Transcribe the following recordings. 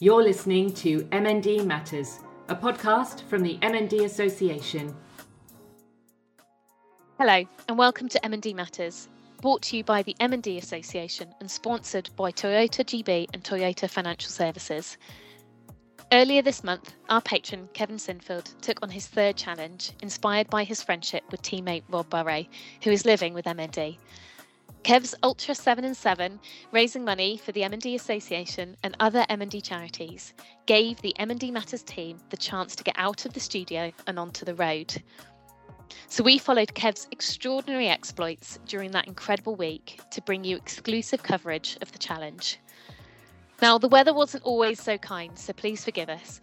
You're listening to MND Matters, a podcast from the MND Association. Hello and welcome to MND Matters, brought to you by the MND Association and sponsored by Toyota GB and Toyota Financial Services. Earlier this month, our patron Kevin Sinfield took on his third challenge, inspired by his friendship with teammate Rob Burrow, who is living with MND. Kev's Ultra 7 and 7, raising money for the MND Association and other MND charities, gave the MND Matters team the chance to get out of the studio and onto the road. So we followed Kev's extraordinary exploits during that incredible week to bring you exclusive coverage of the challenge. Now, the weather wasn't always so kind, so please forgive us.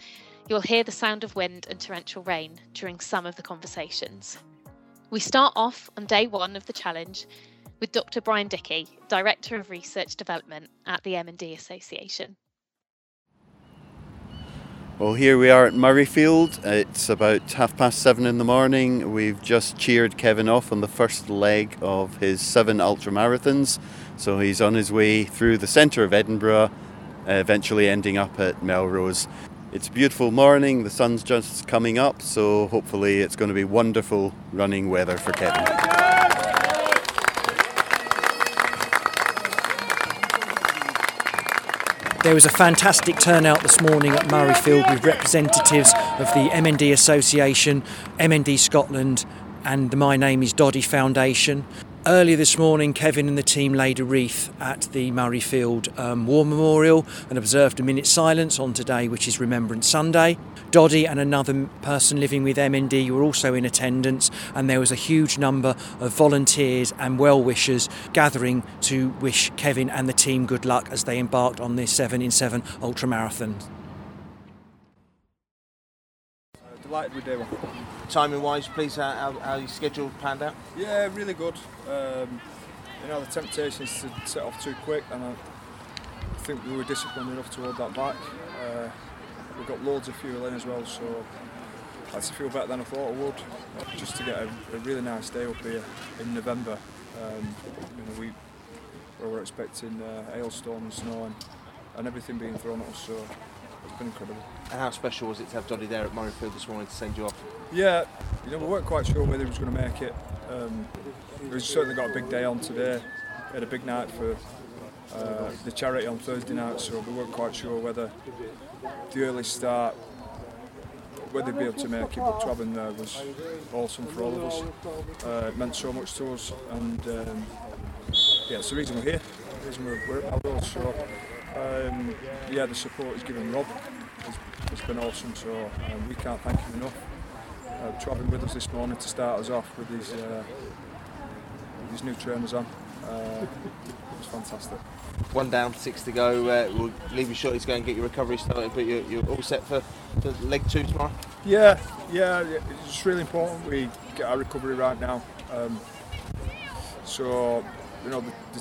You'll hear the sound of wind and torrential rain during some of the conversations. We start off on day one of the challenge with Dr. Brian Dickey, Director of Research Development at the MND Association. Well, here we are at Murrayfield. It's about 7:30 in the morning. We've just cheered Kevin off on the first leg of his 7 ultramarathons. So he's on his way through the centre of Edinburgh, eventually ending up at Melrose. It's a beautiful morning. The sun's just coming up, so hopefully it's going to be wonderful running weather for Kevin. There was a fantastic turnout this morning at Murrayfield with representatives of the MND Association, MND Scotland and the My Name is Doddy Foundation. Earlier this morning, Kevin and the team laid a wreath at the Murrayfield War Memorial and observed a minute's silence on today, which is Remembrance Sunday. Doddy and another person living with MND were also in attendance, and there was a huge number of volunteers and well-wishers gathering to wish Kevin and the team good luck as they embarked on their 7 in 7 ultramarathon. Delighted with day one. Timing-wise, please, how your schedule panned out? Yeah, really good. The temptation is to set off too quick, and I think we were disciplined enough to hold that back. We've got loads of fuel in as well, so I had to feel better than I thought I would. Just to get a really nice day up here in November. We were expecting hailstorm and snow and everything being thrown at us, so it's been incredible. And how special was it to have Doddy there at Murrayfield this morning to send you off? Yeah, we weren't quite sure whether he was going to make it. We've certainly got a big day on today. We had a big night for the charity on Thursday night, so we weren't quite sure whether the early start, whether he'd be able to make it, but to have him there was awesome for all of us. It meant so much to us, and it's the reason we're here. The reason we're at Melrose, so the support he's given Rob has been awesome, so we can't thank him enough. Travelling with us this morning to start us off with his new trainers on. It was fantastic. 1 down, 6 to go. We'll leave you shortly to go and get your recovery started, but you're all set for leg 2 tomorrow? Yeah. It's really important we get our recovery right now. The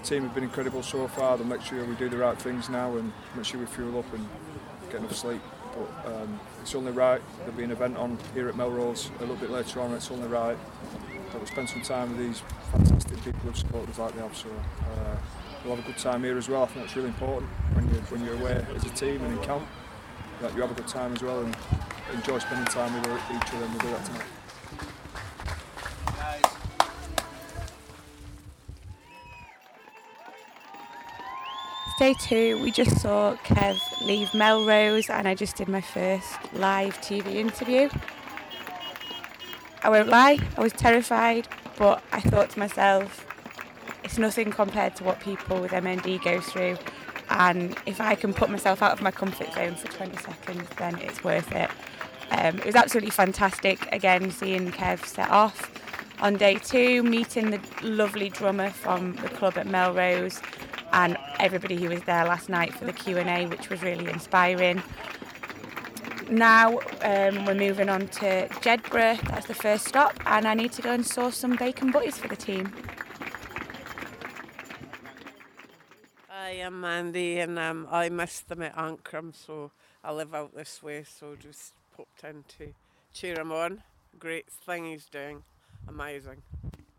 team have been incredible so far. They'll make sure we do the right things now and make sure we fuel up and get enough sleep. But it's only right, there'll be an event on here at Melrose a little bit later on, it's only right that we'll spend some time with these fantastic people who've supported us like they have, so we'll have a good time here as well. I think that's really important when you're away as a team and in camp, that you have a good time as well and enjoy spending time with each other, and we'll do that tonight. Day 2, we just saw Kev leave Melrose and I just did my first live TV interview. I won't lie, I was terrified, but I thought to myself, it's nothing compared to what people with MND go through, and if I can put myself out of my comfort zone for 20 seconds, then it's worth it. It was absolutely fantastic, again, seeing Kev set off. On day 2, meeting the lovely drummer from the club at Melrose, and everybody who was there last night for the Q&A, which was really inspiring. Now we're moving on to Jedburgh, that's the first stop, and I need to go and source some bacon butties for the team. Hi, I'm Mandy, and I missed them at Ancrum, so I live out this way, so just popped in to cheer him on. Great thing he's doing, amazing.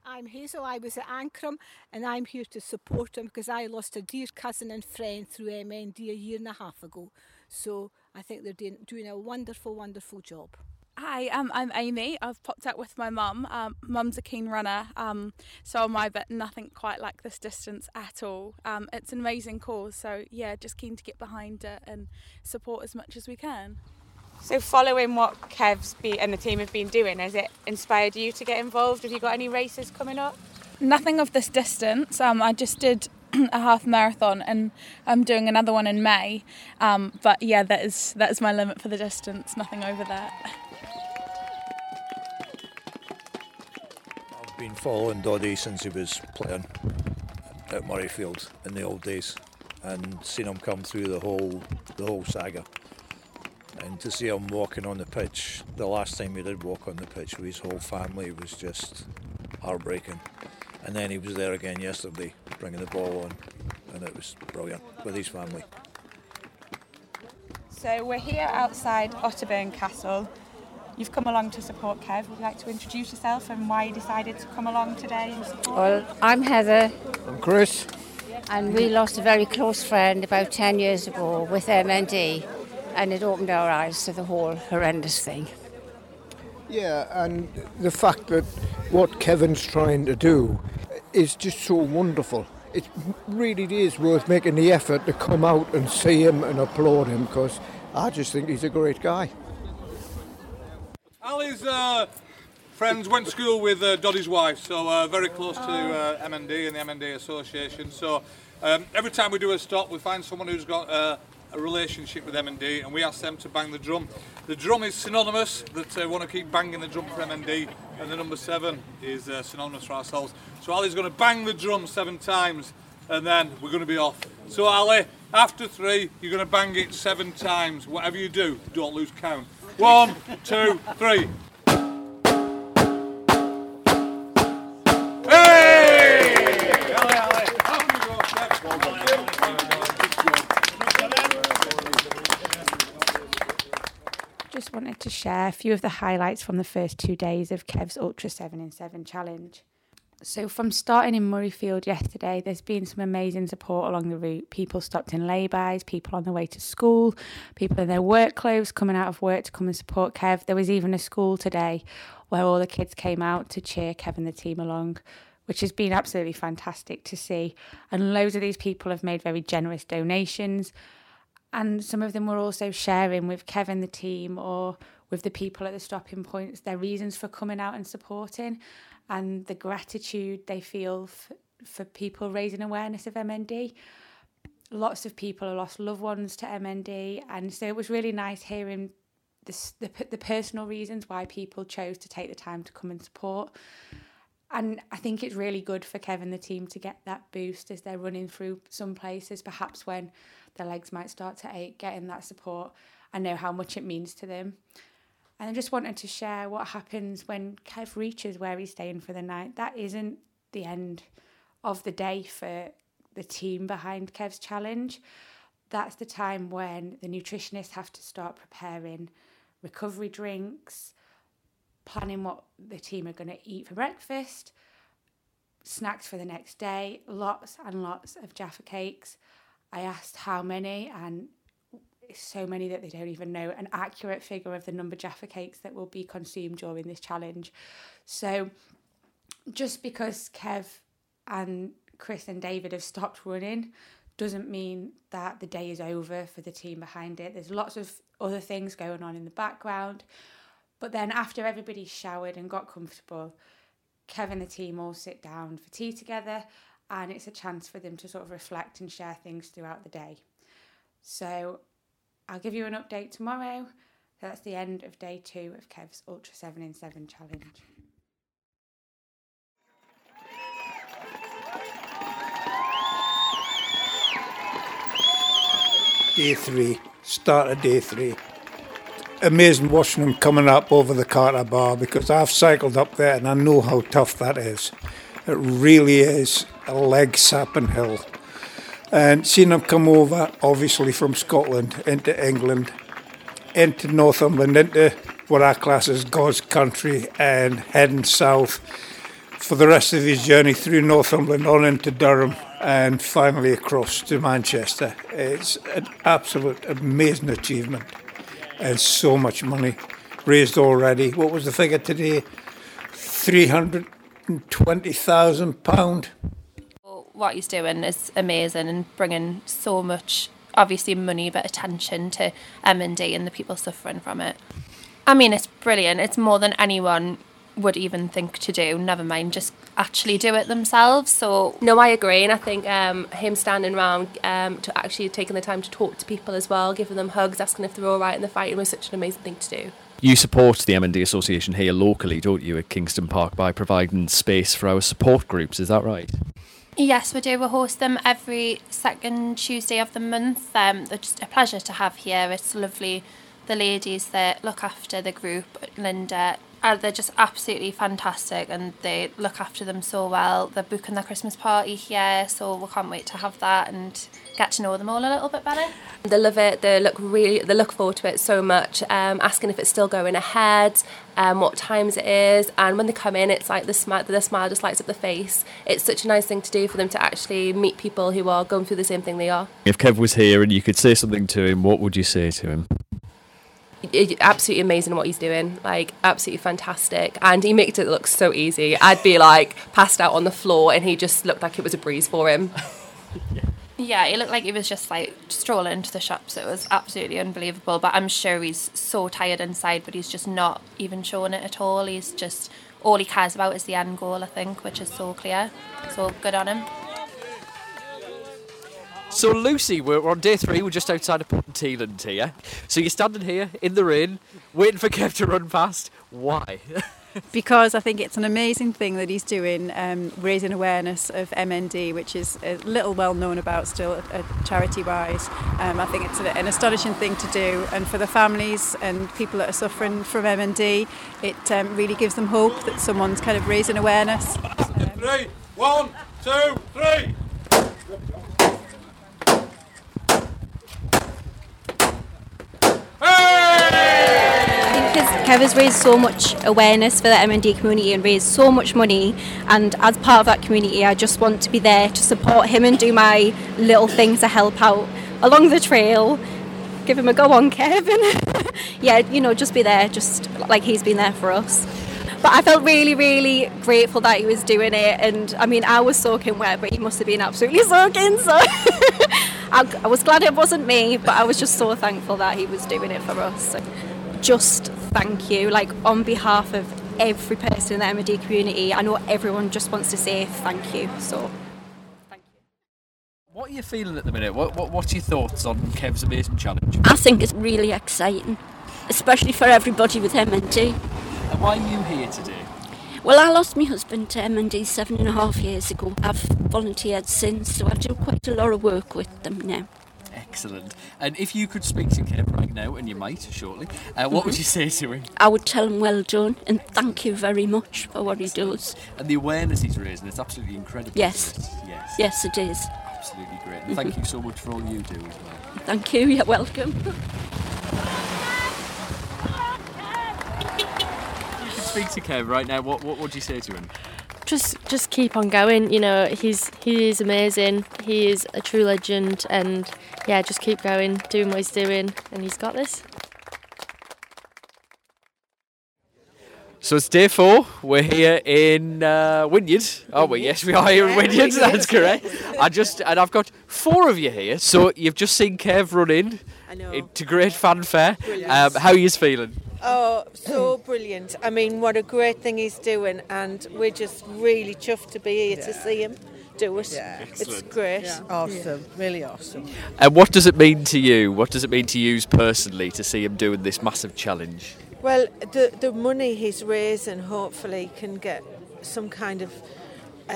I'm Hazel, I was at Ancrum, and I'm here to support him because I lost a dear cousin and friend through MND a year and a half ago. So I think they're doing a wonderful, wonderful job. Hi, I'm Amy. I've popped out with my mum. Mum's a keen runner, so am I, but nothing quite like this distance at all. It's an amazing cause, so yeah, just keen to get behind it and support as much as we can. So following what Kev's and the team have been doing, has it inspired you to get involved? Have you got any races coming up? Nothing of this distance. I just did a half marathon and I'm doing another one in May. But yeah, that is my limit for the distance, nothing over that. I've been following Doddy since he was playing at Murrayfield in the old days and seen him come through the whole saga. And to see him walking on the pitch, the last time he did walk on the pitch with his whole family was just heartbreaking. And then he was there again yesterday, bringing the ball on, and it was brilliant with his family. So we're here outside Otterburn Castle. You've come along to support Kev. Would you like to introduce yourself and why you decided to come along today and support? Well, I'm Heather. I'm Chris. And we lost a very close friend about 10 years ago with MND. And it opened our eyes to the whole horrendous thing. Yeah, and the fact that what Kevin's trying to do is just so wonderful. It really is worth making the effort to come out and see him and applaud him, because I just think he's a great guy. Ali's friends went to school with Doddy's wife, so very close to MND and the MND Association. So every time we do a stop, we find someone who's got a relationship with MND, and we ask them to bang the drum. The drum is synonymous, that we want to keep banging the drum for MND, and the number 7 is synonymous for ourselves. So Ali's going to bang the drum 7 times and then we're going to be off. So Ali, after 3 you're going to bang it 7 times. Whatever you do, don't lose count. 1, 2, 3. Wanted to share a few of the highlights from the first 2 days of Kev's Ultra 7-in-7 Challenge. So from starting in Murrayfield yesterday, there's been some amazing support along the route. People stopped in laybys, people on the way to school, people in their work clothes coming out of work to come and support Kev. There was even a school today where all the kids came out to cheer Kev and the team along, which has been absolutely fantastic to see. And loads of these people have made very generous donations. And some of them were also sharing with Kevin, the team, or with the people at the stopping points, their reasons for coming out and supporting and the gratitude they feel for people raising awareness of MND. Lots of people have lost loved ones to MND. And so it was really nice hearing the personal reasons why people chose to take the time to come and support. And I think it's really good for Kevin, the team, to get that boost as they're running through some places, perhaps when their legs might start to ache, getting that support. I know how much it means to them. And I just wanted to share what happens when Kev reaches where he's staying for the night. That isn't the end of the day for the team behind Kev's challenge. That's the time when the nutritionists have to start preparing recovery drinks, planning what the team are going to eat for breakfast, snacks for the next day, lots and lots of Jaffa cakes. I asked how many, and it's so many that they don't even know an accurate figure of the number of Jaffa cakes that will be consumed during this challenge. So just because Kev and Chris and David have stopped running doesn't mean that the day is over for the team behind it. There's lots of other things going on in the background. But then after everybody showered and got comfortable, Kev and the team all sit down for tea together, and it's a chance for them to sort of reflect and share things throughout the day. So I'll give you an update tomorrow. That's the end of day 2 of Kev's Ultra 7-in-7 Challenge. Day 3, start of day 3. Amazing watching him coming up over the Carter Bar, because I've cycled up there and I know how tough that is. It really is a leg-sapping hill. And seeing him come over, obviously from Scotland into England, into Northumberland, into what our class is God's country, and heading south for the rest of his journey through Northumberland on into Durham and finally across to Manchester. It's an absolute amazing achievement and so much money raised already. What was the figure today? £320,000. What he's doing is amazing and bringing so much, obviously money, but attention to MND and the people suffering from it. I mean, it's brilliant. It's more than anyone would even think to do, never mind just actually do it themselves. So no, I agree, and I think him standing around to actually taking the time to talk to people as well, giving them hugs, asking if they're all right in the fight, it was such an amazing thing to do. You support the MND Association here locally, don't you, at Kingston Park, by providing space for our support groups, is that right? Yes, we do. We host them every second Tuesday of the month. They're just a pleasure to have here. It's lovely. The ladies that look after the group, Linda, they're just absolutely fantastic and they look after them so well. They're booking their Christmas party here, so we can't wait to have that and get to know them all a little bit better. They love it. They look forward to it so much. Asking if it's still going ahead, what times it is, and when they come in, it's like the smile just lights up the face. It's such a nice thing to do for them to actually meet people who are going through the same thing they are. If Kev was here and you could say something to him, what would you say to him? Absolutely amazing what he's doing, like absolutely fantastic, and he makes it look so easy. I'd be like passed out on the floor and he just looked like it was a breeze for him. Yeah, he looked like he was just like strolling into the shops. It was absolutely unbelievable, but I'm sure he's so tired inside, but he's just not even showing it at all. He's just, all he cares about is the end goal, I think, which is so clear, so good on him. So Lucy, we're on day three, we're just outside of Ponteland here. So you're standing here in the rain, waiting for Kev to run past. Why? Because I think it's an amazing thing that he's doing, raising awareness of MND, which is a little well known about still, charity-wise. I think it's an astonishing thing to do, and for the families and people that are suffering from MND, it really gives them hope that someone's kind of raising awareness. 3, 1, 2, 3! Kev has raised so much awareness for the MND community and raised so much money, and as part of that community I just want to be there to support him and do my little thing to help out along the trail. Give him a go on, Kevin. Yeah, you know, just be there, just like he's been there for us. But I felt really, really grateful that he was doing it, and I mean I was soaking wet, but he must have been absolutely soaking, so I was glad it wasn't me, but I was just so thankful that he was doing it for us. Just thank you, like on behalf of every person in the MND community. I know everyone just wants to say thank you, so thank you. What are you feeling at the minute? What's your thoughts on Kev's amazing challenge? I think it's really exciting, especially for everybody with MND. And why are you here today? Well, I lost my husband to MND 7.5 years ago. I've volunteered since, so I do quite a lot of work with them now. Excellent. And if you could speak to Kev right now, and you might shortly, what would you say to him? I would tell him well done and thank you very much for what he does. And the awareness he's raising, it's absolutely incredible. Yes, it is. Absolutely great. And thank you so much for all you do as well. Thank you, you're welcome. If you speak to Kev right now, what would you say to him? Just keep on going, you know, he is amazing, he is a true legend, and yeah, just keep going, doing what he's doing, and he's got this. So it's day four, we're here in Wynyard, aren't we? Yes, we are here in Wynyard, that's correct. I've got four of you here, so you've just seen Kev run into great fanfare. How are you feeling? Oh, so brilliant. I mean, what a great thing he's doing, and we're just really chuffed to be here to see him do it. Yeah. It's great. Yeah. Awesome. Yeah. Really awesome. And what does it mean to you? What does it mean to you personally to see him doing this massive challenge? Well, the money he's raising hopefully can get some kind of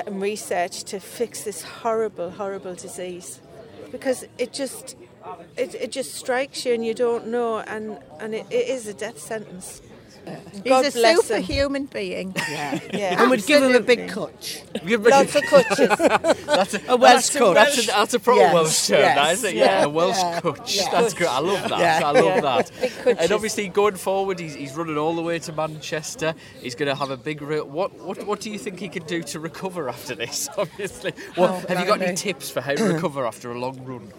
research to fix this horrible, horrible disease, because it just strikes you and you don't know, and it is a death sentence. He's a superhuman being. Yeah, yeah. And we'd give him a big cutch. Lots of cutches. A Welsh cutch. That's a proper Welsh term, that is it? Yeah, a Welsh cutch. That's great. I love that. Yeah. I love that. Big cutches. And obviously, going forward, he's running all the way to Manchester. He's going to have a big. What do you think he could do to recover after this? Obviously, have you got any tips for how to recover after a long run?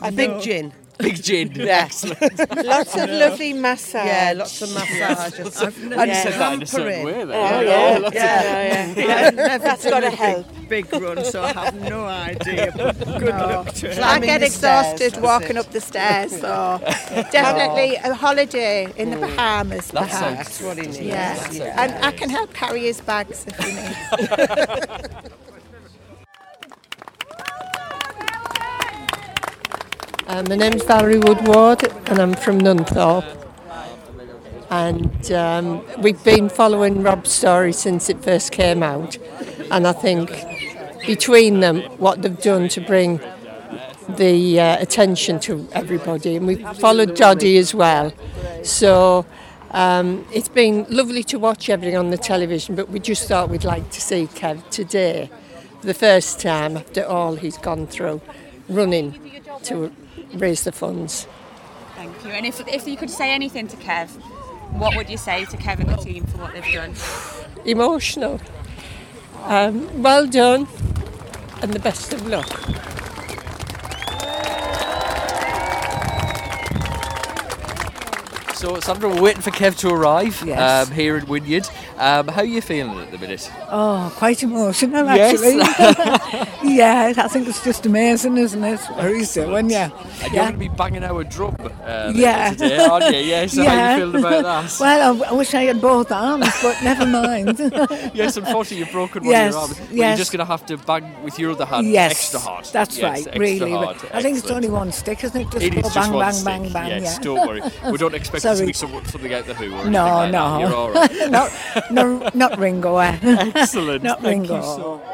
A big gin. Big gin, excellent. Lots of lovely massage. Yeah, lots of massage. I've said that in a certain way. That's got to help. Big run, so I have no idea. But good luck to it. I get exhausted walking up the stairs. So definitely a holiday in the Bahamas. That's what he needs. Yeah. And I can help carry his bags if he needs. My name's Valerie Woodward and I'm from Nunthorpe, and we've been following Rob's story since it first came out, and I think between them what they've done to bring the attention to everybody, and we've followed Doddy as well, so it's been lovely to watch everything on the television, but we just thought we'd like to see Kev today for the first time after all he's gone through running to raise the funds. Thank you. And if you could say anything to Kev, what would you say to Kev and the team for what they've done? Emotional. Well done and the best of luck. So Sandra, we're waiting for Kev to arrive here in Wynyard. How are you feeling at the minute? Oh, quite emotional actually. Yes. Yeah, I think it's just amazing, isn't it? What he's doing, yeah. And you're going to be banging our drum today, aren't you? Yeah, so how are you feeling about that? Well, I wish I had both arms, but never mind. Yes, unfortunately you've broken one of your arms. But you're just going to have to bang with your other hand extra hard. That's right, really. Hard, I think it's only one stick, isn't it? Just bang, bang, bang. Yes, don't worry. We don't expect to be something out the Who or anything like that. You're all right. Not Ringo. Excellent. Not Ringo. Thank you so much.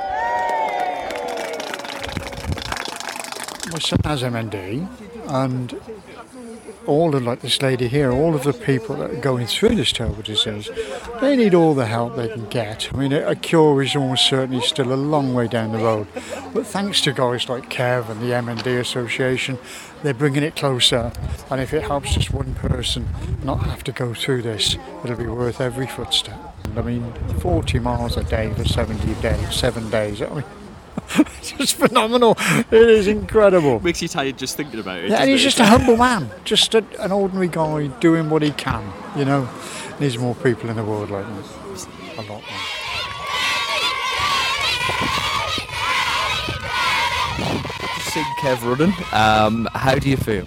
My son has MND, and all of, like this lady here, all of the people that are going through this terrible disease, they need all the help they can get. I mean, a cure is almost certainly still a long way down the road, but thanks to guys like Kev and the MND Association, they're bringing it closer, and if it helps just one person not have to go through this, it'll be worth every footstep. I mean, 40 miles a day for 7 days, I mean, it's just phenomenal. It is incredible. Makes you tired just thinking about it. Yeah, and he's just a humble man, just an ordinary guy doing what he can, you know. Needs more people in the world like this. A lot more. Seeing Kev running, how do you feel?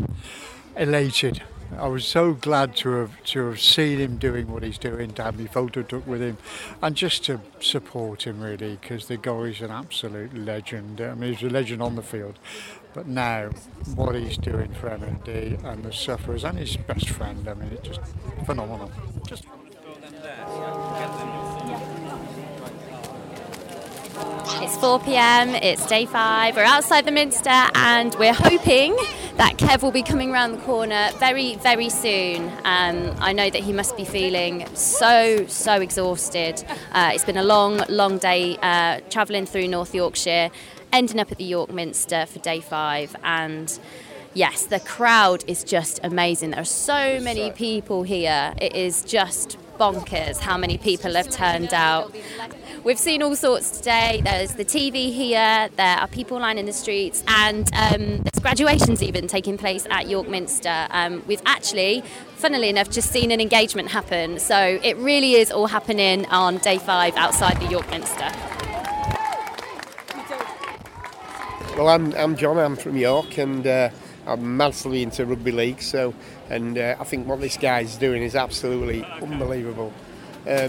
Elated. I was so glad to have seen him doing what he's doing, to have me photo took with him, and just to support him really, because the guy's an absolute legend. I mean, he's a legend on the field, but now what he's doing for MND and the sufferers and his best friend, I mean, it's just phenomenal. It's 4 p.m, it's day 5, we're outside the Minster and we're hoping that Kev will be coming round the corner very, very soon. I know that he must be feeling so exhausted. It's been a long day travelling through North Yorkshire, ending up at the York Minster for day 5, and yes, the crowd is just amazing. There are so many people here, it is just bonkers how many people have turned out. We've seen all sorts today. There's the TV here, there are people lining the streets, and there's graduations even taking place at York Minster. We've actually, funnily enough, just seen an engagement happen. So it really is all happening on day 5 outside the York Minster. Well, I'm John, I'm from York, and I'm massively into rugby league, and I think what this guy's doing is absolutely unbelievable. I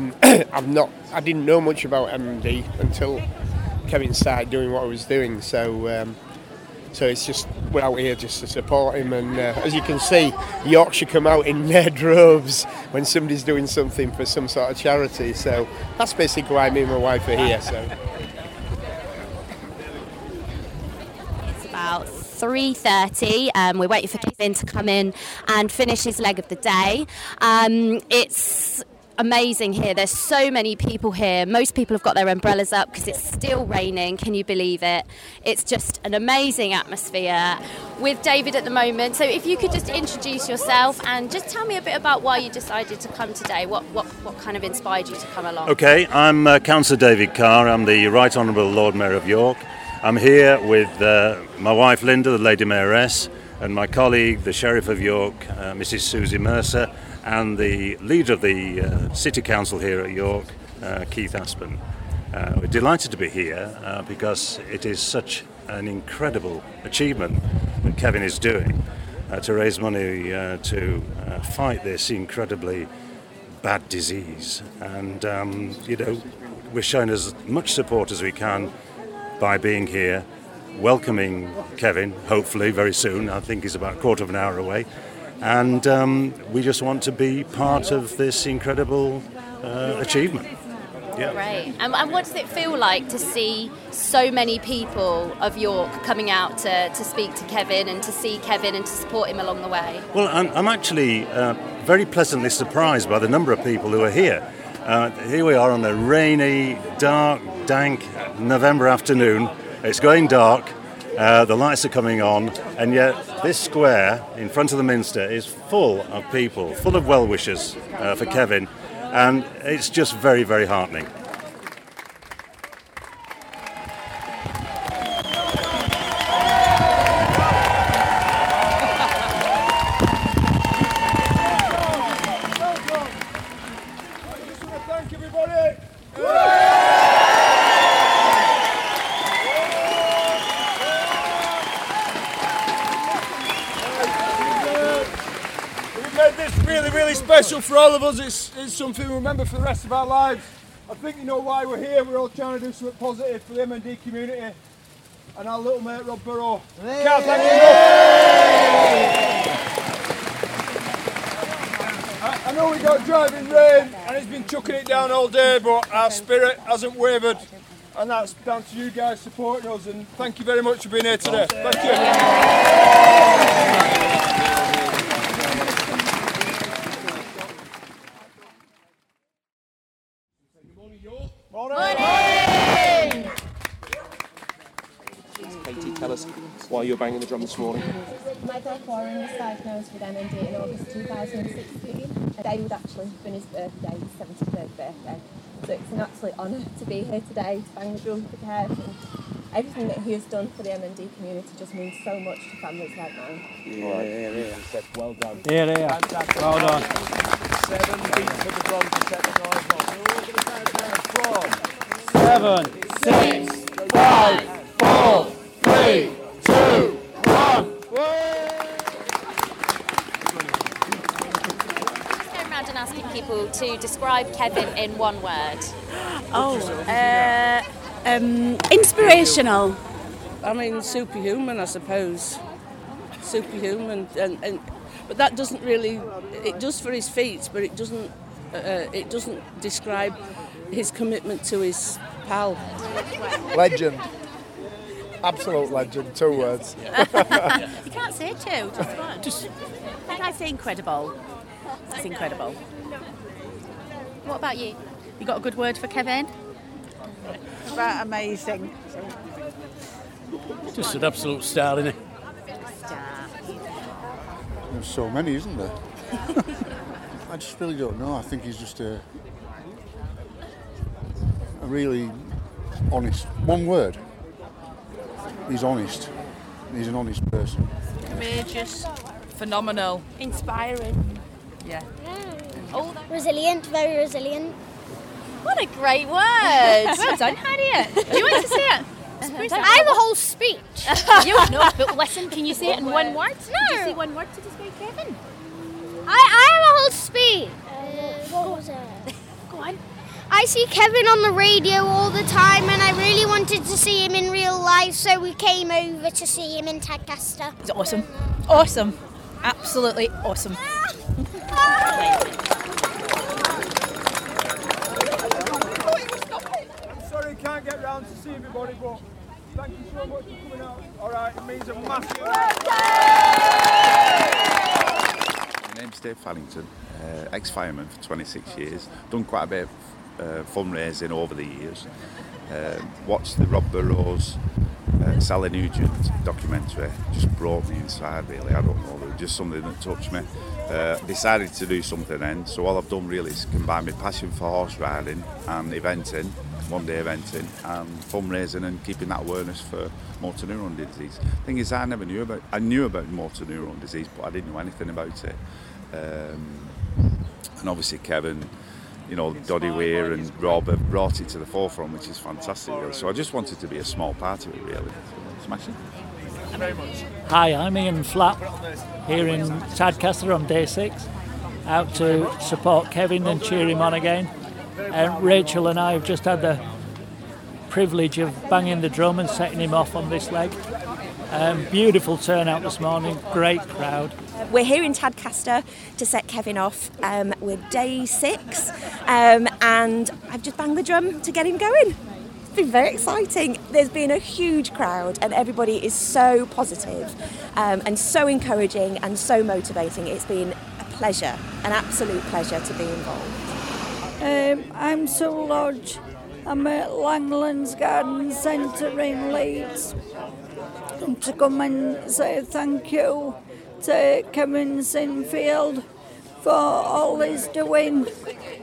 didn't know much about MND until Kevin started doing what I was doing, so it's just, we're out here just to support him, and as you can see, Yorkshire come out in their droves when somebody's doing something for some sort of charity, so that's basically why me and my wife are here. So it's about 3:30. We're waiting for Kevin to come in and finish his leg of the day. It's amazing here. There's so many people here. Most people have got their umbrellas up because it's still raining. Can you believe it? It's just an amazing atmosphere with David at the moment. So if you could just introduce yourself and just tell me a bit about why you decided to come today. What kind of inspired you to come along? Okay, I'm Councillor David Carr. I'm the Right Honourable Lord Mayor of York. I'm here with my wife Linda, the Lady Mayoress, and my colleague, the Sheriff of York, Mrs Susie Mercer, and the leader of the City Council here at York, Keith Aspen. We're delighted to be here because it is such an incredible achievement that Kevin is doing to raise money to fight this incredibly bad disease. And, you know, we're showing as much support as we can by being here, welcoming Kevin, hopefully very soon. I think he's about a quarter of an hour away. And we just want to be part of this incredible achievement. Yeah. Great. And what does it feel like to see so many people of York coming out to speak to Kevin and to see Kevin and to support him along the way? Well, I'm actually very pleasantly surprised by the number of people who are here. Here we are on a rainy, dark, dank November afternoon. It's going dark. The lights are coming on, and yet this square in front of the Minster is full of people, full of well-wishers for Kevin, and it's just very, very heartening. Special for all of us, it's something we remember for the rest of our lives. I think you know why we're here. We're all trying to do something positive for the MND community and our little mate Rob Burrow. Hey. Can't thank you enough. I know we got driving rain and it's been chucking it down all day, but our spirit hasn't wavered, and that's down to you guys supporting us, and thank you very much for being here today. Thank you. Why you're banging the drum this morning? My dad Warren was diagnosed with MND in August 2016. Today would actually have been his birthday, his 73rd birthday. So it's an absolute honour to be here today to bang the drum for Kevin. Everything that he has done for the MND community just means so much to families like mine. Yeah. Well done. Yeah. Fantastic. Well done. 7 feet for the drum to set the noise off. We're all going to count down from 7, 6, 5, 4, 3. 2, 1. Let's go around and asking people to describe Kevin in one word. Inspirational. I mean, superhuman, I suppose. Superhuman, and but that doesn't really. It does for his feats, but it doesn't. It doesn't describe his commitment to his pal. Legend. Absolute legend, 2 words. You can't say 2, just 1. Like I say, incredible. It's incredible. What about you? You got a good word for Kevin? About amazing. Just an absolute star, isn't he? Star. There's so many, isn't there? I just really don't know. I think he's just a really honest, 1 word. He's honest. He's an honest person. Courageous. Phenomenal. Inspiring. Yeah. Oh, resilient. Very resilient. What a great word. Well done, Harriet. Do you want to say it? I have a whole speech. You know, but listen, can you say it in 1 word? No. Can you say 1 word to describe Kevin? I have a whole speech. What was it? Go on. I see Kevin on the radio all the time, and I really wanted to see him in real life, so we came over to see him in Tadcaster. He's awesome. Awesome. Absolutely awesome. I'm sorry I can't get round to see everybody, but thank you so much for coming out. All right, it means a massive... My name's Dave Fallington, ex-fireman for 26 years, done quite a bit of fundraising over the years. Watched the Rob Burrows, Sally Nugent documentary, just brought me inside really, I don't know, there was just something that touched me. Decided to do something then, so all I've done really is combine my passion for horse riding and eventing, one day eventing, and fundraising and keeping that awareness for motor neuron disease. The thing is, I knew about motor neuron disease, but I didn't know anything about it. And obviously Kevin, you know, Doddy Weir and Rob have brought it to the forefront, which is fantastic, really. So I just wanted to be a small part of it, really. Smashing. Hi, I'm Ian Flapp, here in Tadcaster on day 6, out to support Kevin and cheer him on again. Rachel and I have just had the privilege of banging the drum and setting him off on this leg. Beautiful turnout this morning, great crowd. We're here in Tadcaster to set Kevin off with day 6, and I've just banged the drum to get him going. It's been very exciting. There's been a huge crowd and everybody is so positive and so encouraging and so motivating. It's been a pleasure, an absolute pleasure to be involved. I'm Sue Lodge. I'm at Langlands Garden Centre in Leeds. And to come and say thank you to Kevin Sinfield for all he's doing,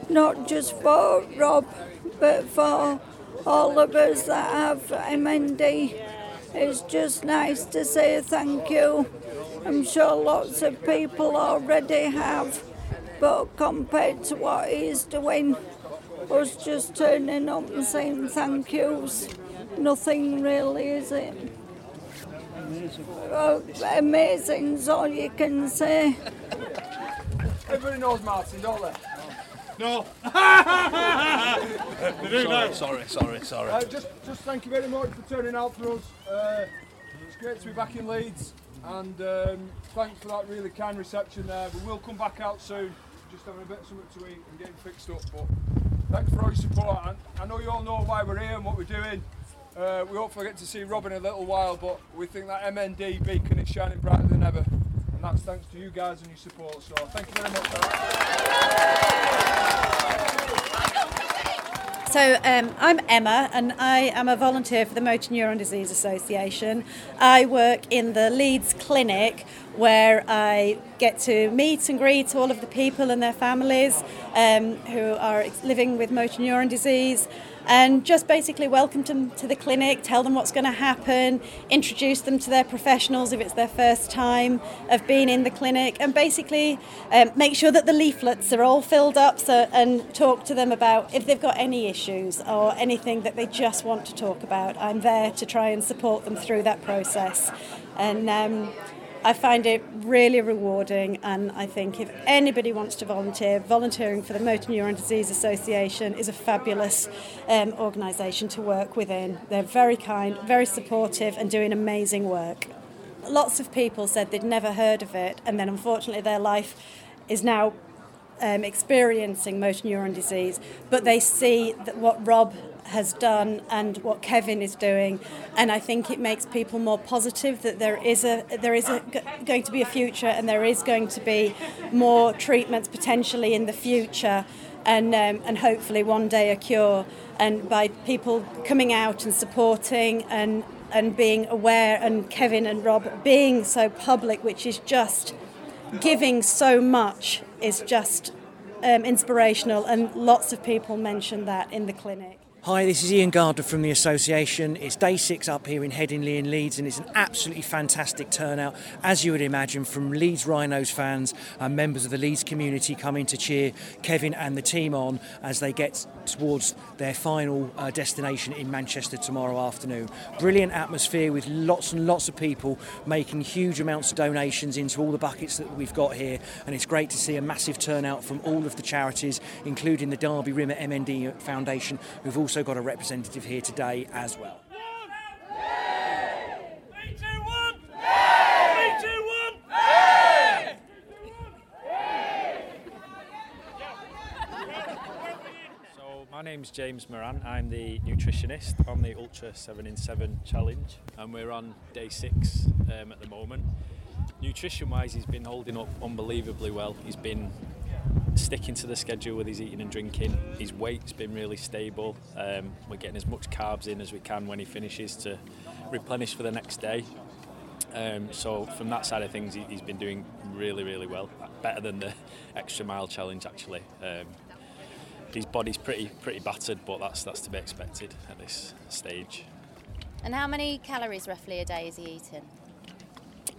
not just for Rob, but for all of us that have MND. It's just nice to say thank you. I'm sure lots of people already have, but compared to what he's doing, us just turning up and saying thank yous, nothing really, is it? Amazing. Oh, amazing is all you can say. Everybody knows Martin, don't they? No. They do now. Sorry. Just thank you very much for turning out for us. It's great to be back in Leeds, and thanks for that really kind reception there. We will come back out soon, just having a bit of something to eat and getting fixed up. But thanks for all your support. And I know you all know why we're here and what we're doing. We hopefully get to see Rob in a little while, but we think that MND beacon is shining brighter than ever, and that's thanks to you guys and your support, so thank you very much for that. So I'm Emma, and I am a volunteer for the Motor Neuron Disease Association. I work in the Leeds clinic, where I get to meet and greet all of the people and their families who are living with motor neuron disease, and just basically welcome them to the clinic, tell them what's going to happen, introduce them to their professionals if it's their first time of being in the clinic, and basically make sure that the leaflets are all filled up, so, and talk to them about if they've got any issues or anything that they just want to talk about. I'm there to try and support them through that process, and I find it really rewarding, and I think if anybody wants to volunteer, volunteering for the Motor Neuron Disease Association is a fabulous organisation to work within. They're very kind, very supportive, and doing amazing work. Lots of people said they'd never heard of it, and then unfortunately their life is now experiencing motor neuron disease, but they see that what Rob has done and what Kevin is doing, and I think it makes people more positive that there is going to be a future, and there is going to be more treatments potentially in the future, and hopefully one day a cure. And by people coming out and supporting and being aware, and Kevin and Rob being so public, which is just giving so much, is just inspirational, and lots of people mentioned that in the clinic. Hi, this is Ian Gardner from the association. It's day 6 up here in Headingley in Leeds, and it's an absolutely fantastic turnout, as you would imagine, from Leeds Rhinos fans and members of the Leeds community coming to cheer Kevin and the team on as they get towards their final destination in Manchester tomorrow afternoon. Brilliant atmosphere, with lots and lots of people making huge amounts of donations into all the buckets that we've got here, and it's great to see a massive turnout from all of the charities, including the Derby Rimmer MND Foundation, who've also got a representative here today as well. So my name's James Moran. I'm the nutritionist on the Ultra 7 in 7 Challenge, and we're on day 6 at the moment. Nutrition-wise, he's been holding up unbelievably well. He's been sticking to the schedule with his eating and drinking. His weight's been really stable. We're getting as much carbs in as we can when he finishes to replenish for the next day. So from that side of things, he's been doing really, really well. Better than the extra mile challenge, actually. His body's pretty battered, but that's to be expected at this stage. And how many calories roughly a day is he eating?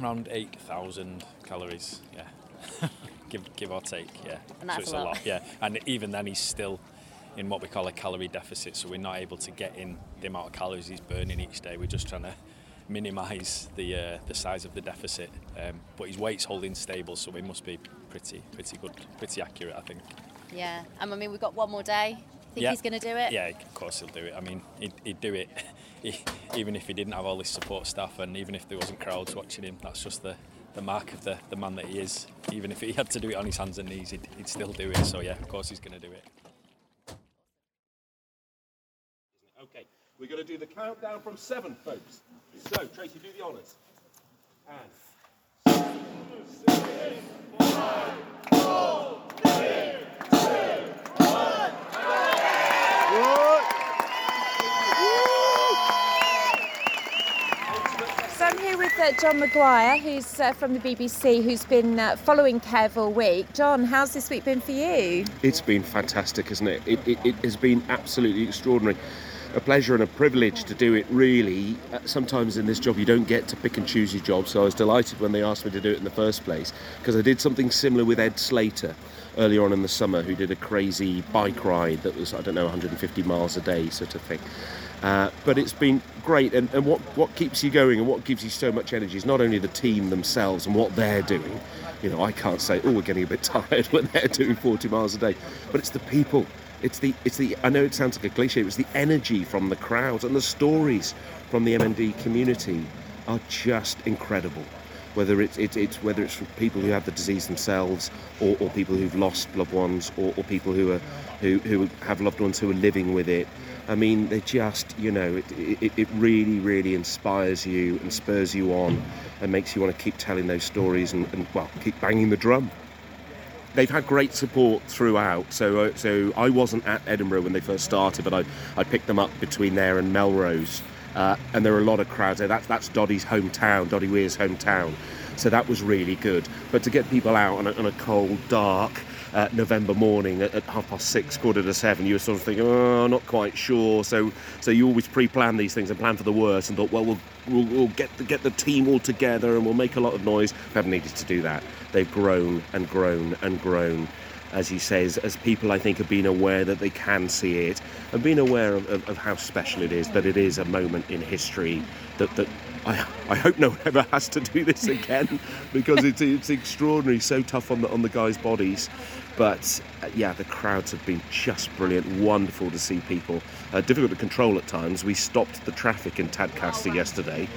Around 8,000 calories, yeah. give or take, yeah. And that's so it's a lot, yeah. And even then, he's still in what we call a calorie deficit, so we're not able to get in the amount of calories he's burning each day. We're just trying to minimise the size of the deficit. But his weight's holding stable, so we must be pretty good, pretty accurate, I think. Yeah, and I mean, we've got one more day. Think he's going to do it? Yeah, of course he'll do it. I mean, he'd do it even if he didn't have all his support staff and even if there wasn't crowds watching him. That's just the mark of the man that he is. Even if he had to do it on his hands and knees, he'd still do it. So, yeah, of course he's going to do it. OK, we're going to do the countdown from 7, folks. So, Tracy, do the honours. And 6, 5, 4, 3, 2, 1. So I'm here with John Maguire, who's from the BBC, who's been following Kev all week. John, how's this week been for you? It's been fantastic, isn't it? It has been absolutely extraordinary. A pleasure and a privilege to do it, really. Sometimes in this job you don't get to pick and choose your job, so I was delighted when they asked me to do it in the first place, because I did something similar with Ed Slater earlier on in the summer, who did a crazy bike ride that was, 150 miles a day sort of thing. But it's been great, and what keeps you going and what gives you so much energy is not only the team themselves and what they're doing. You know, I can't say, we're getting a bit tired when they're doing 40 miles a day, but it's the people. It's the. I know it sounds like a cliche. It was the energy from the crowds and the stories from the MND community are just incredible. Whether it's from people who have the disease themselves, or people who've lost loved ones, or people who have loved ones who are living with it. I mean, they just, it really, really inspires you and spurs you on, and makes you want to keep telling those stories and keep banging the drum. They've had great support throughout, so I wasn't at Edinburgh when they first started, but I picked them up between there and Melrose, and there were a lot of crowds there. That's Doddy's hometown, Doddy Weir's hometown, so that was really good. But to get people out on a cold, dark November morning at 6:30, 6:45, you were sort of thinking, not quite sure, so you always pre-plan these things and plan for the worst, and thought, we'll get the team all together and we'll make a lot of noise. We haven't needed to do that. They've grown and grown and grown, as he says, as people, I think, have been aware that they can see it and been aware of how special it is, that it is a moment in history that I hope no one ever has to do this again, because it's extraordinary, so tough on the guys' bodies. But, yeah, the crowds have been just brilliant, wonderful to see people. Difficult to control at times. We stopped the traffic in Tadcaster yesterday,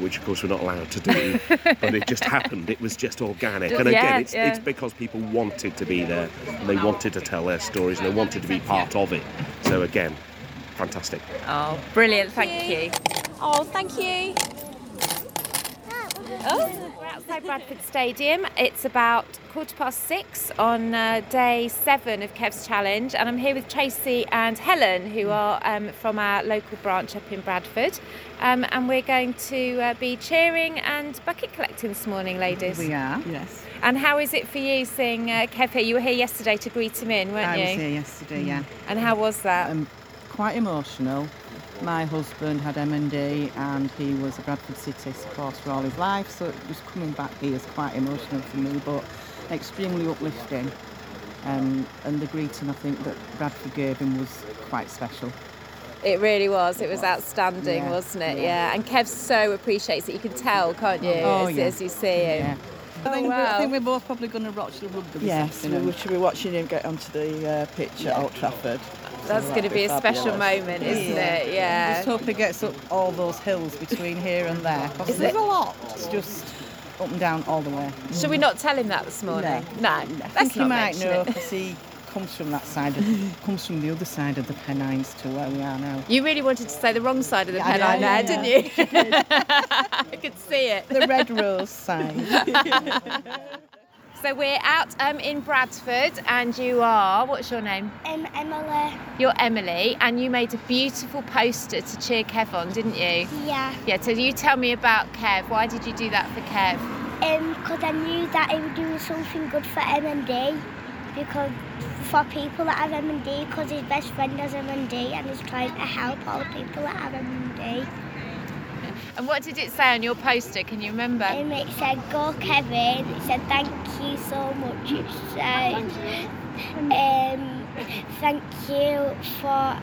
which, of course, we're not allowed to do. But it just happened. It was just organic. And, again, it's because people wanted to be there and they wanted to tell their stories and they wanted to be part of it. So, again, fantastic. Oh, brilliant. Thank you. Oh, thank you. Oh. We're outside Bradford Stadium. It's about 6:15 on day 7 of Kev's challenge, and I'm here with Tracy and Helen, who are from our local branch up in Bradford, and we're going to be cheering and bucket collecting this morning, ladies. We are, yes. And how is it for you seeing Kev here? You were here yesterday to greet him in, weren't you? I was here yesterday, yeah. And how was that? Quite emotional. My husband had MND and he was a Bradford City supporter all his life, so just coming back here is quite emotional for me, but extremely uplifting. And the greeting I think that Bradford gave him was quite special. It really was. It was outstanding, wasn't it? Yeah. And Kev so appreciates it. You can tell, can't you, as you see him? Yeah. I think we're both probably going to watch the rugby. Yes, we should be watching him get onto the pitch at Old Trafford. That's going to be a special moment, isn't it? Yeah. Just hope he gets up all those hills between here and there. There's a lot. It's just up and down all the way. Should we not tell him that this morning? No. I think he might know because he comes from that side, comes from the other side of the Pennines to where we are now. You really wanted to say the wrong side of the Pennines there, didn't you? I could see it. The Red Rose side. So we're out in Bradford, and you are, what's your name? Emily. You're Emily, and you made a beautiful poster to cheer Kev on, didn't you? Yeah. Yeah, so you tell me about Kev. Why did you do that for Kev? Because I knew that he was doing something good for MND, because for people that have MND, because his best friend has MND, and he's trying to help all the people that have MND. And what did it say on your poster? Can you remember? It said, "Go Kevin." It said, "Thank you so much." It said, "Thank you for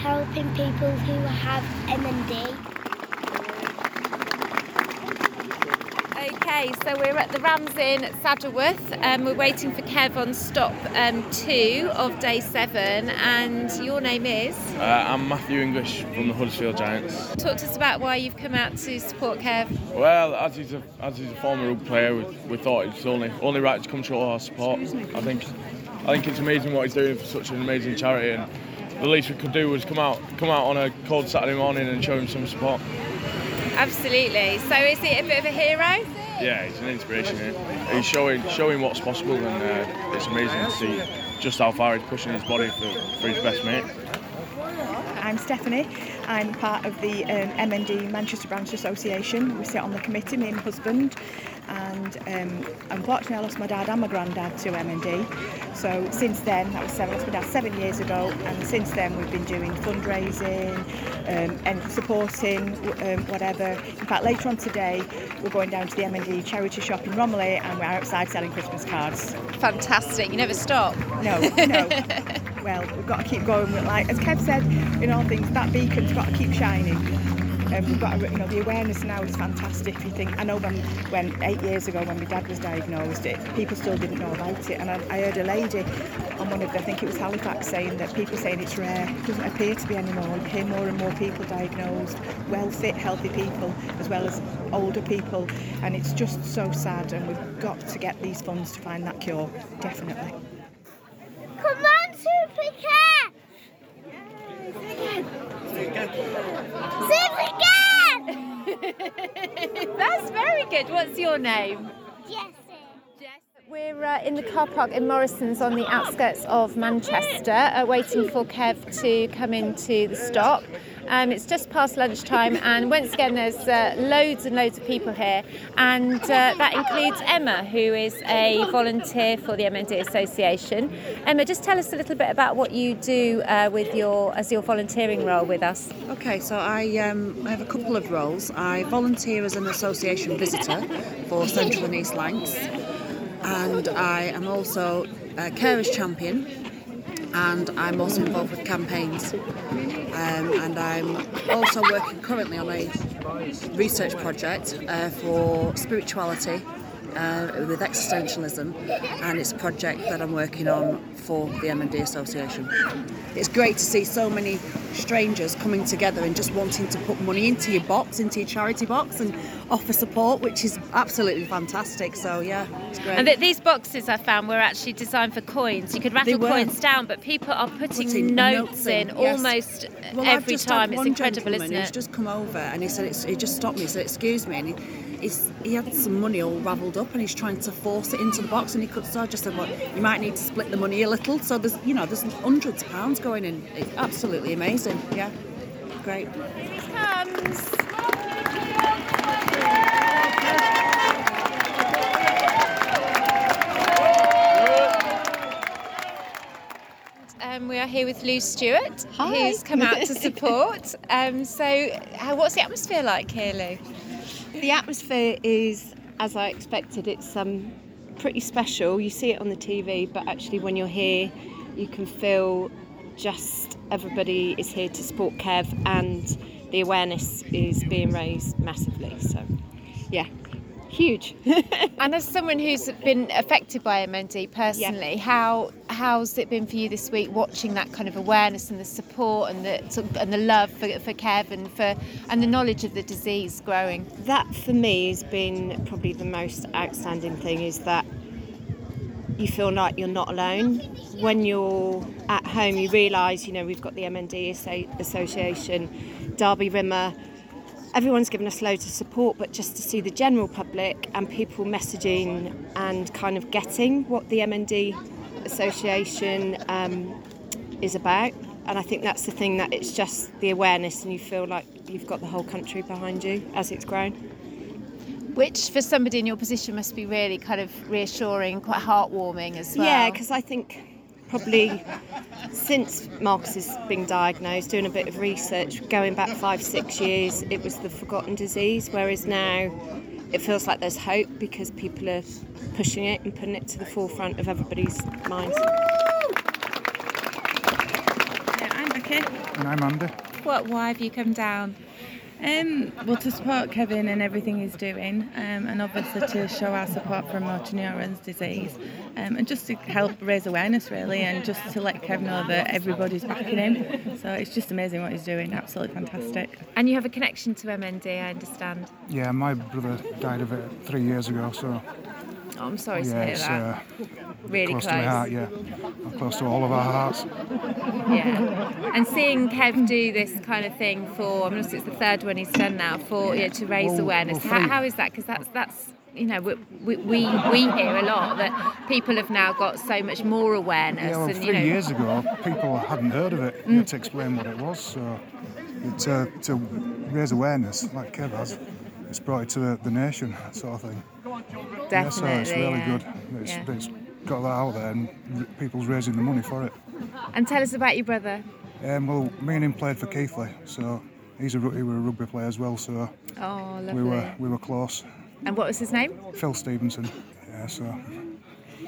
helping people who have MND." Okay, so we're at the Rams Inn at Saddleworth, and we're waiting for Kev on stop 2 of day 7, and your name is? I'm Matthew English from the Huddersfield Giants. Talk to us about why you've come out to support Kev. Well, as he's a former rugby player, we thought it's only right to come to our support. I think it's amazing what he's doing for such an amazing charity, and the least we could do was come out on a cold Saturday morning and show him some support. Absolutely. So is he a bit of a hero? Yeah, he's an inspiration. He's showing what's possible, and it's amazing to see just how far he's pushing his body for his best mate. I'm Stephanie. I'm part of the MND Manchester Branch Association. We sit on the committee, me and my husband. And unfortunately, I lost my dad and my granddad to MND. So since then, I lost my dad 7 years ago, and since then we've been doing fundraising and supporting whatever. In fact, later on today, we're going down to the MND charity shop in Romilly, and we're outside selling Christmas cards. Fantastic! You never stop. No. Well, we've got to keep going. Like as Kev said, in all things, that beacon's got to keep shining. We've got to, the awareness now is fantastic. If you think, I know when 8 years ago when my dad was diagnosed, people still didn't know about it. And I heard a lady on one of the, I think it was Halifax, saying that people saying it's rare. It doesn't appear to be anymore. You hear more and more people diagnosed, well fit, healthy people, as well as older people. And it's just so sad. And we've got to get these funds to find that cure, definitely. Come on, Supercat! Supercat! That's very good. What's your name? Jess. We're in the car park in Morrison's on the outskirts of Manchester, waiting for Kev to come into the stop. It's just past lunchtime, and once again there's loads and loads of people here, and that includes Emma, who is a volunteer for the MND Association. Emma, just tell us a little bit about what you do as your volunteering role with us. Okay, so I have a couple of roles. I volunteer as an association visitor for Central and East Lancs, and I am also a carers champion, and I'm also involved with campaigns. And I'm also working currently on a research project for spirituality with existentialism, and it's a project that I'm working on for the MND Association. It's great to see so many strangers coming together and just wanting to put money into your charity box, and offer support, which is absolutely fantastic. So yeah, it's great. And these boxes I found were actually designed for coins. You could rattle coins down, but people are putting notes in almost every time. It's incredible, isn't it? He's just come over and he said he just stopped me. He said, "Excuse me," and he had some money all ravelled up, and he's trying to force it into the box. And so I just said, "Well, you might need to split the money a little." So there's hundreds of pounds going in. It's absolutely amazing. Yeah, great. Here it comes. We are here with Lou Stewart, who's come out to support. So what's the atmosphere like here, Lou? The atmosphere is, as I expected, it's pretty special. You see it on the TV, but actually when you're here, you can feel just everybody is here to support Kev, and the awareness is being raised massively. So, yeah. Huge. And as someone who's been affected by MND personally, how's it been for you this week, watching that kind of awareness and the support and the love for Kev and the knowledge of the disease growing? That for me has been probably the most outstanding thing, is that you feel like you're not alone. When you're at home, you realise, you know, we've got the MND Association, Derby Rimmer. Everyone's given us loads of support, but just to see the general public and people messaging and kind of getting what the MND Association is about. And I think that's the thing, that it's just the awareness and you feel like you've got the whole country behind you as it's grown. Which for somebody in your position must be really kind of reassuring, quite heartwarming as well. Yeah, because I think probably since Marcus has been diagnosed, doing a bit of research, going back 5-6 years, it was the forgotten disease, whereas now it feels like there's hope because people are pushing it and putting it to the forefront of everybody's minds. And I'm Amanda. Why have you come down? Well, to support Kevin and everything he's doing, and obviously to show our support for motor neurones disease, and just to help raise awareness really, and just to let Kev know that everybody's backing him. So it's just amazing what he's doing, absolutely fantastic. And you have a connection to MND, I understand. Yeah, my brother died of it 3 years ago, so... Oh, I'm sorry to hear that. Really close. Close to my heart, yeah. Close to all of our hearts. Yeah. And seeing Kev do this kind of thing for, I'm not sure it's the third one he's done now, for to raise awareness. How is that? Because that's you know, we hear a lot that people have now got so much more awareness. Yeah, well, and, 3 years ago, people hadn't heard of it. You had to explain what it was. So to raise awareness, like Kev has, it's brought it to the nation, that sort of thing. Definitely, yeah, so it's really good. It's got that out there and people's raising the money for it. And tell us about your brother. Well, me and him played for Keighley, so he was a rugby player as well, so we were close. And what was his name? Phil Stevenson. Yeah, so...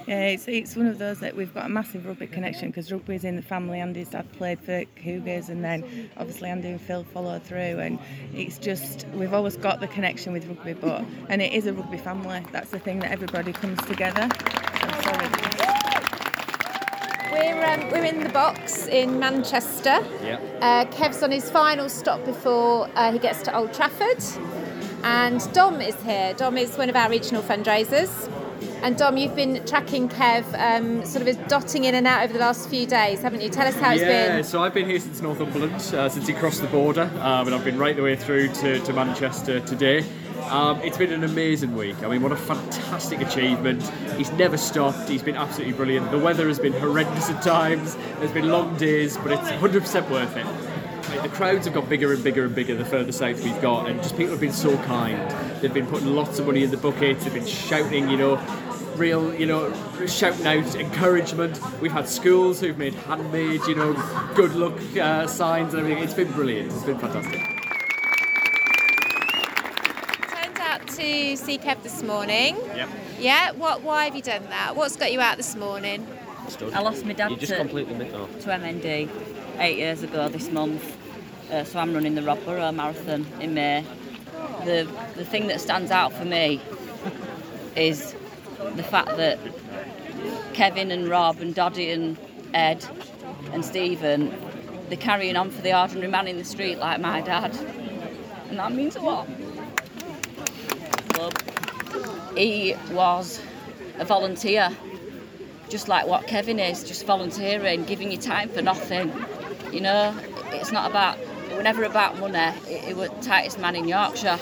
Yeah, it's one of those that we've got a massive rugby connection because rugby's in the family. Andy's dad played for Cougars, and then obviously Andy and Phil followed through, and it's just we've always got the connection with rugby, and it is a rugby family. That's the thing, that everybody comes together. We're in the box in Manchester. Yeah. Kev's on his final stop before he gets to Old Trafford, and Dom is here. Dom is one of our regional fundraisers. And Dom, you've been tracking Kev, sort of dotting in and out over the last few days, haven't you? Tell us how it's been. Yeah, so I've been here since Northumberland, since he crossed the border, and I've been right the way through to Manchester today. It's been an amazing week. I mean, what a fantastic achievement. He's never stopped. He's been absolutely brilliant. The weather has been horrendous at times. There's been long days, but it's 100% worth it. The crowds have got bigger and bigger and bigger the further south we've got, and just people have been so kind. They've been putting lots of money in the buckets. They've been shouting, shouting out encouragement. We've had schools who've made handmade, good luck signs and everything. It's been brilliant. It's been fantastic. Turned out to see Kev this morning. Yep. Yeah. Why have you done that? What's got you out this morning? I lost my dad to MND 8 years ago this month, so I'm running the Rob Burrow Marathon in May. The thing that stands out for me is the fact that Kevin and Rob and Doddy and Ed and Stephen, they're carrying on for the ordinary man in the street like my dad, and that means a lot. But he was a volunteer, just like what Kevin is, just volunteering, giving your time for nothing. It's not about... It was never about money. It was the tightest man in Yorkshire.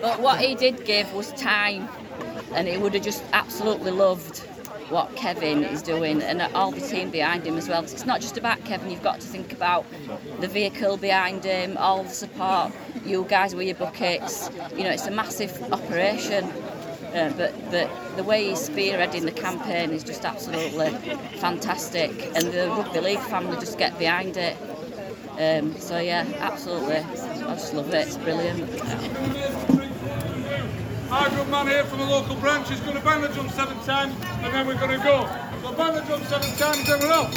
But what he did give was time. And he would have just absolutely loved what Kevin is doing, and all the team behind him as well. It's not just about Kevin. You've got to think about the vehicle behind him, all the support, you guys with your buckets. It's a massive operation. But the way he's spearheading the campaign is just absolutely fantastic, and the rugby league family just get behind it. Absolutely, I just love it. It's brilliant. Our good man here from the local branch is going to bang the drum 7 times, and then we're going to go. So bang the drum 7 times, then we're off.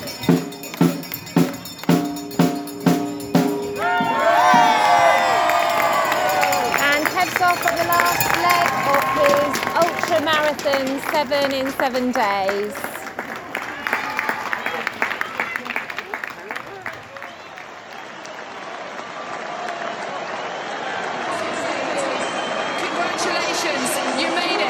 Marathon 7 in 7 days. Congratulations, you made it.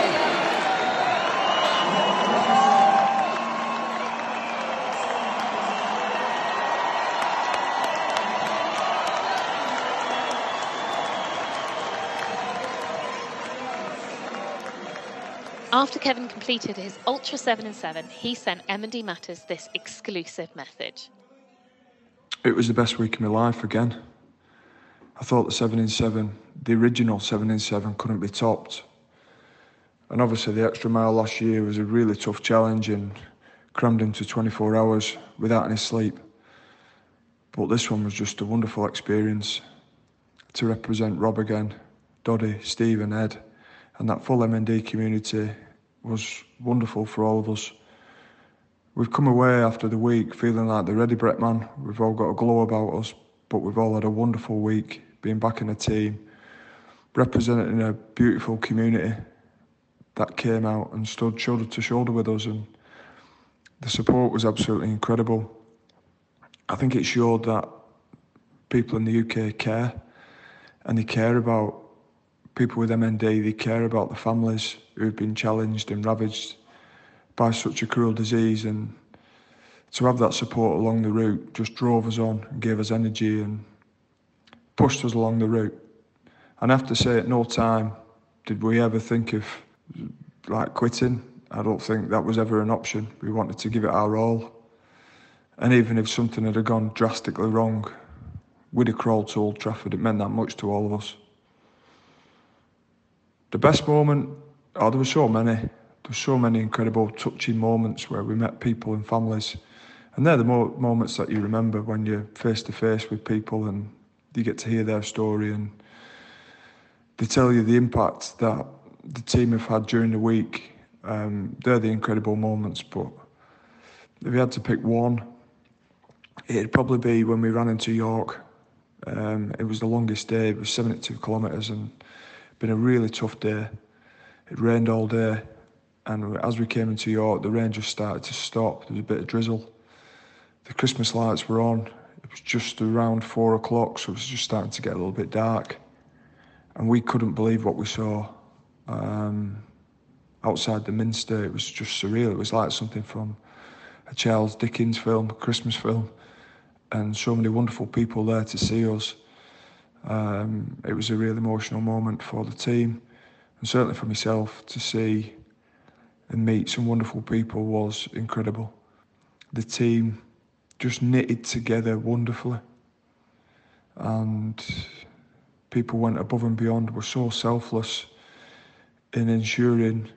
After Kevin completed his Ultra 7 and 7, he sent M&D Matters this exclusive message. It was the best week of my life again. I thought the 7 in 7, the original 7 in 7, couldn't be topped. And obviously the extra mile last year was a really tough challenge and crammed into 24 hours without any sleep. But this one was just a wonderful experience. To represent Rob again, Doddy, Steve and Ed, and that full MND community was wonderful for all of us. We've come away after the week feeling like the ready Brett man. We've all got a glow about us, but we've all had a wonderful week being back in a team, representing a beautiful community that came out and stood shoulder to shoulder with us, and the support was absolutely incredible. I think it showed that people in the UK care, and they care about people with MND, they care about the families who've been challenged and ravaged by such a cruel disease, and to have that support along the route just drove us on and gave us energy and pushed us along the route. And I have to say, at no time did we ever think of quitting. I don't think that was ever an option. We wanted to give it our all. And even if something had gone drastically wrong, we'd have crawled to Old Trafford. It meant that much to all of us. The best moment, oh, there were so many. There were so many incredible, touching moments where we met people and families. And they're the moments that you remember, when you're face to face with people and you get to hear their story and they tell you the impact that the team have had during the week. They're the incredible moments, but if you had to pick one, it'd probably be when we ran into York. It was the longest day. It was 72 kilometres and been a really tough day. It rained all day, and as we came into York, the rain just started to stop. There was a bit of drizzle. The Christmas lights were on. It was just around 4 o'clock, so it was just starting to get a little bit dark, and we couldn't believe what we saw. Outside the Minster, it was just surreal. It was like something from a Charles Dickens film, a Christmas film, and so many wonderful people there to see us. It was a real emotional moment for the team, and certainly for myself. To see and meet some wonderful people was incredible. The team just knitted together wonderfully, and people went above and beyond, were so selfless in ensuring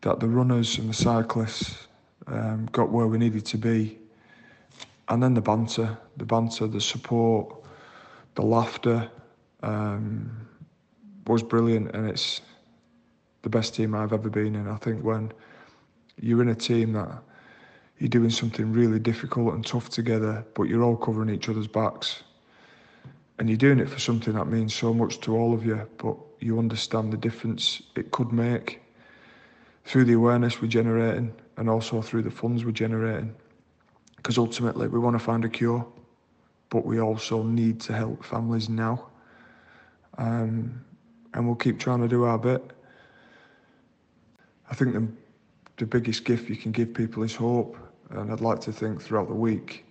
that the runners and the cyclists got where we needed to be. And then the banter, the support, the laughter was brilliant, and it's the best team I've ever been in. I think when you're in a team that you're doing something really difficult and tough together, but you're all covering each other's backs, and you're doing it for something that means so much to all of you, but you understand the difference it could make through the awareness we're generating and also through the funds we're generating. Because ultimately we want to find a cure, but we also need to help families now. And we'll keep trying to do our bit. I think the biggest gift you can give people is hope. And I'd like to think throughout the week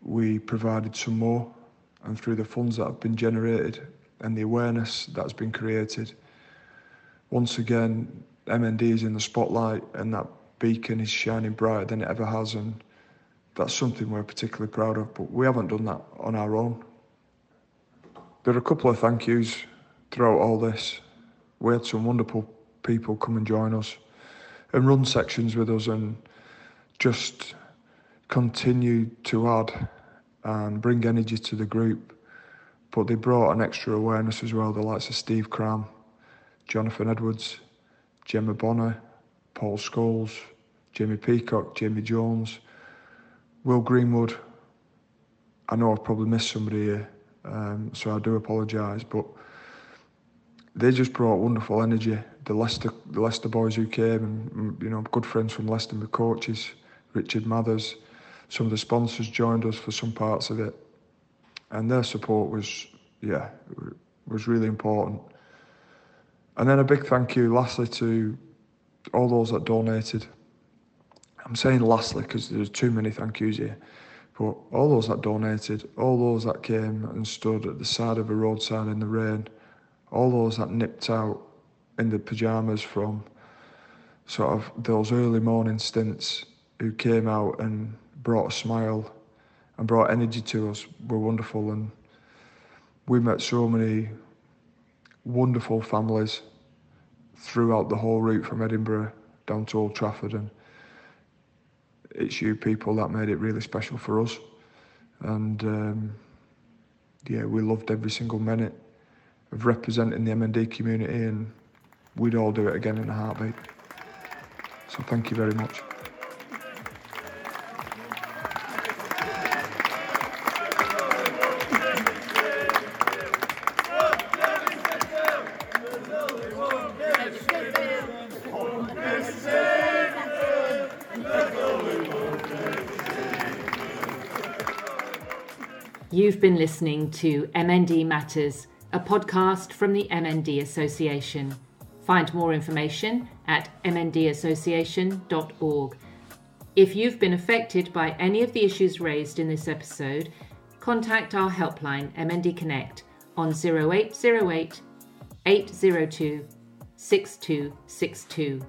we provided some more, and through the funds that have been generated and the awareness that's been created, once again, MND is in the spotlight, and that beacon is shining brighter than it ever has, and that's something we're particularly proud of, but we haven't done that on our own. There are a couple of thank yous throughout all this. We had some wonderful people come and join us and run sections with us and just continue to add and bring energy to the group, but they brought an extra awareness as well. The likes of Steve Cram, Jonathan Edwards, Gemma Bonner, Paul Scholes, Jimmy Peacock, Jimmy Jones, Will Greenwood. I know I've probably missed somebody here, so I do apologise, but they just brought wonderful energy. The Leicester boys who came, and good friends from Leicester, my coaches, Richard Mathers. Some of the sponsors joined us for some parts of it, and their support was really important. And then a big thank you, lastly, to all those that donated. I'm saying lastly because there's too many thank yous here. But all those that donated, all those that came and stood at the side of a roadside in the rain, all those that nipped out in the pyjamas from sort of those early morning stints who came out and brought a smile and brought energy to us were wonderful. And we met so many wonderful families throughout the whole route from Edinburgh down to Old Trafford, and it's you people that made it really special for us. And yeah, we loved every single minute of representing the MND community, and we'd all do it again in a heartbeat. So thank you very much. You've been listening to MND Matters, a podcast from the MND Association. Find more information at mndassociation.org. If you've been affected by any of the issues raised in this episode, contact our helpline MND Connect on 0808 802 6262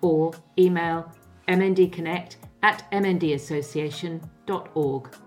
or email mndconnect@mndassociation.org.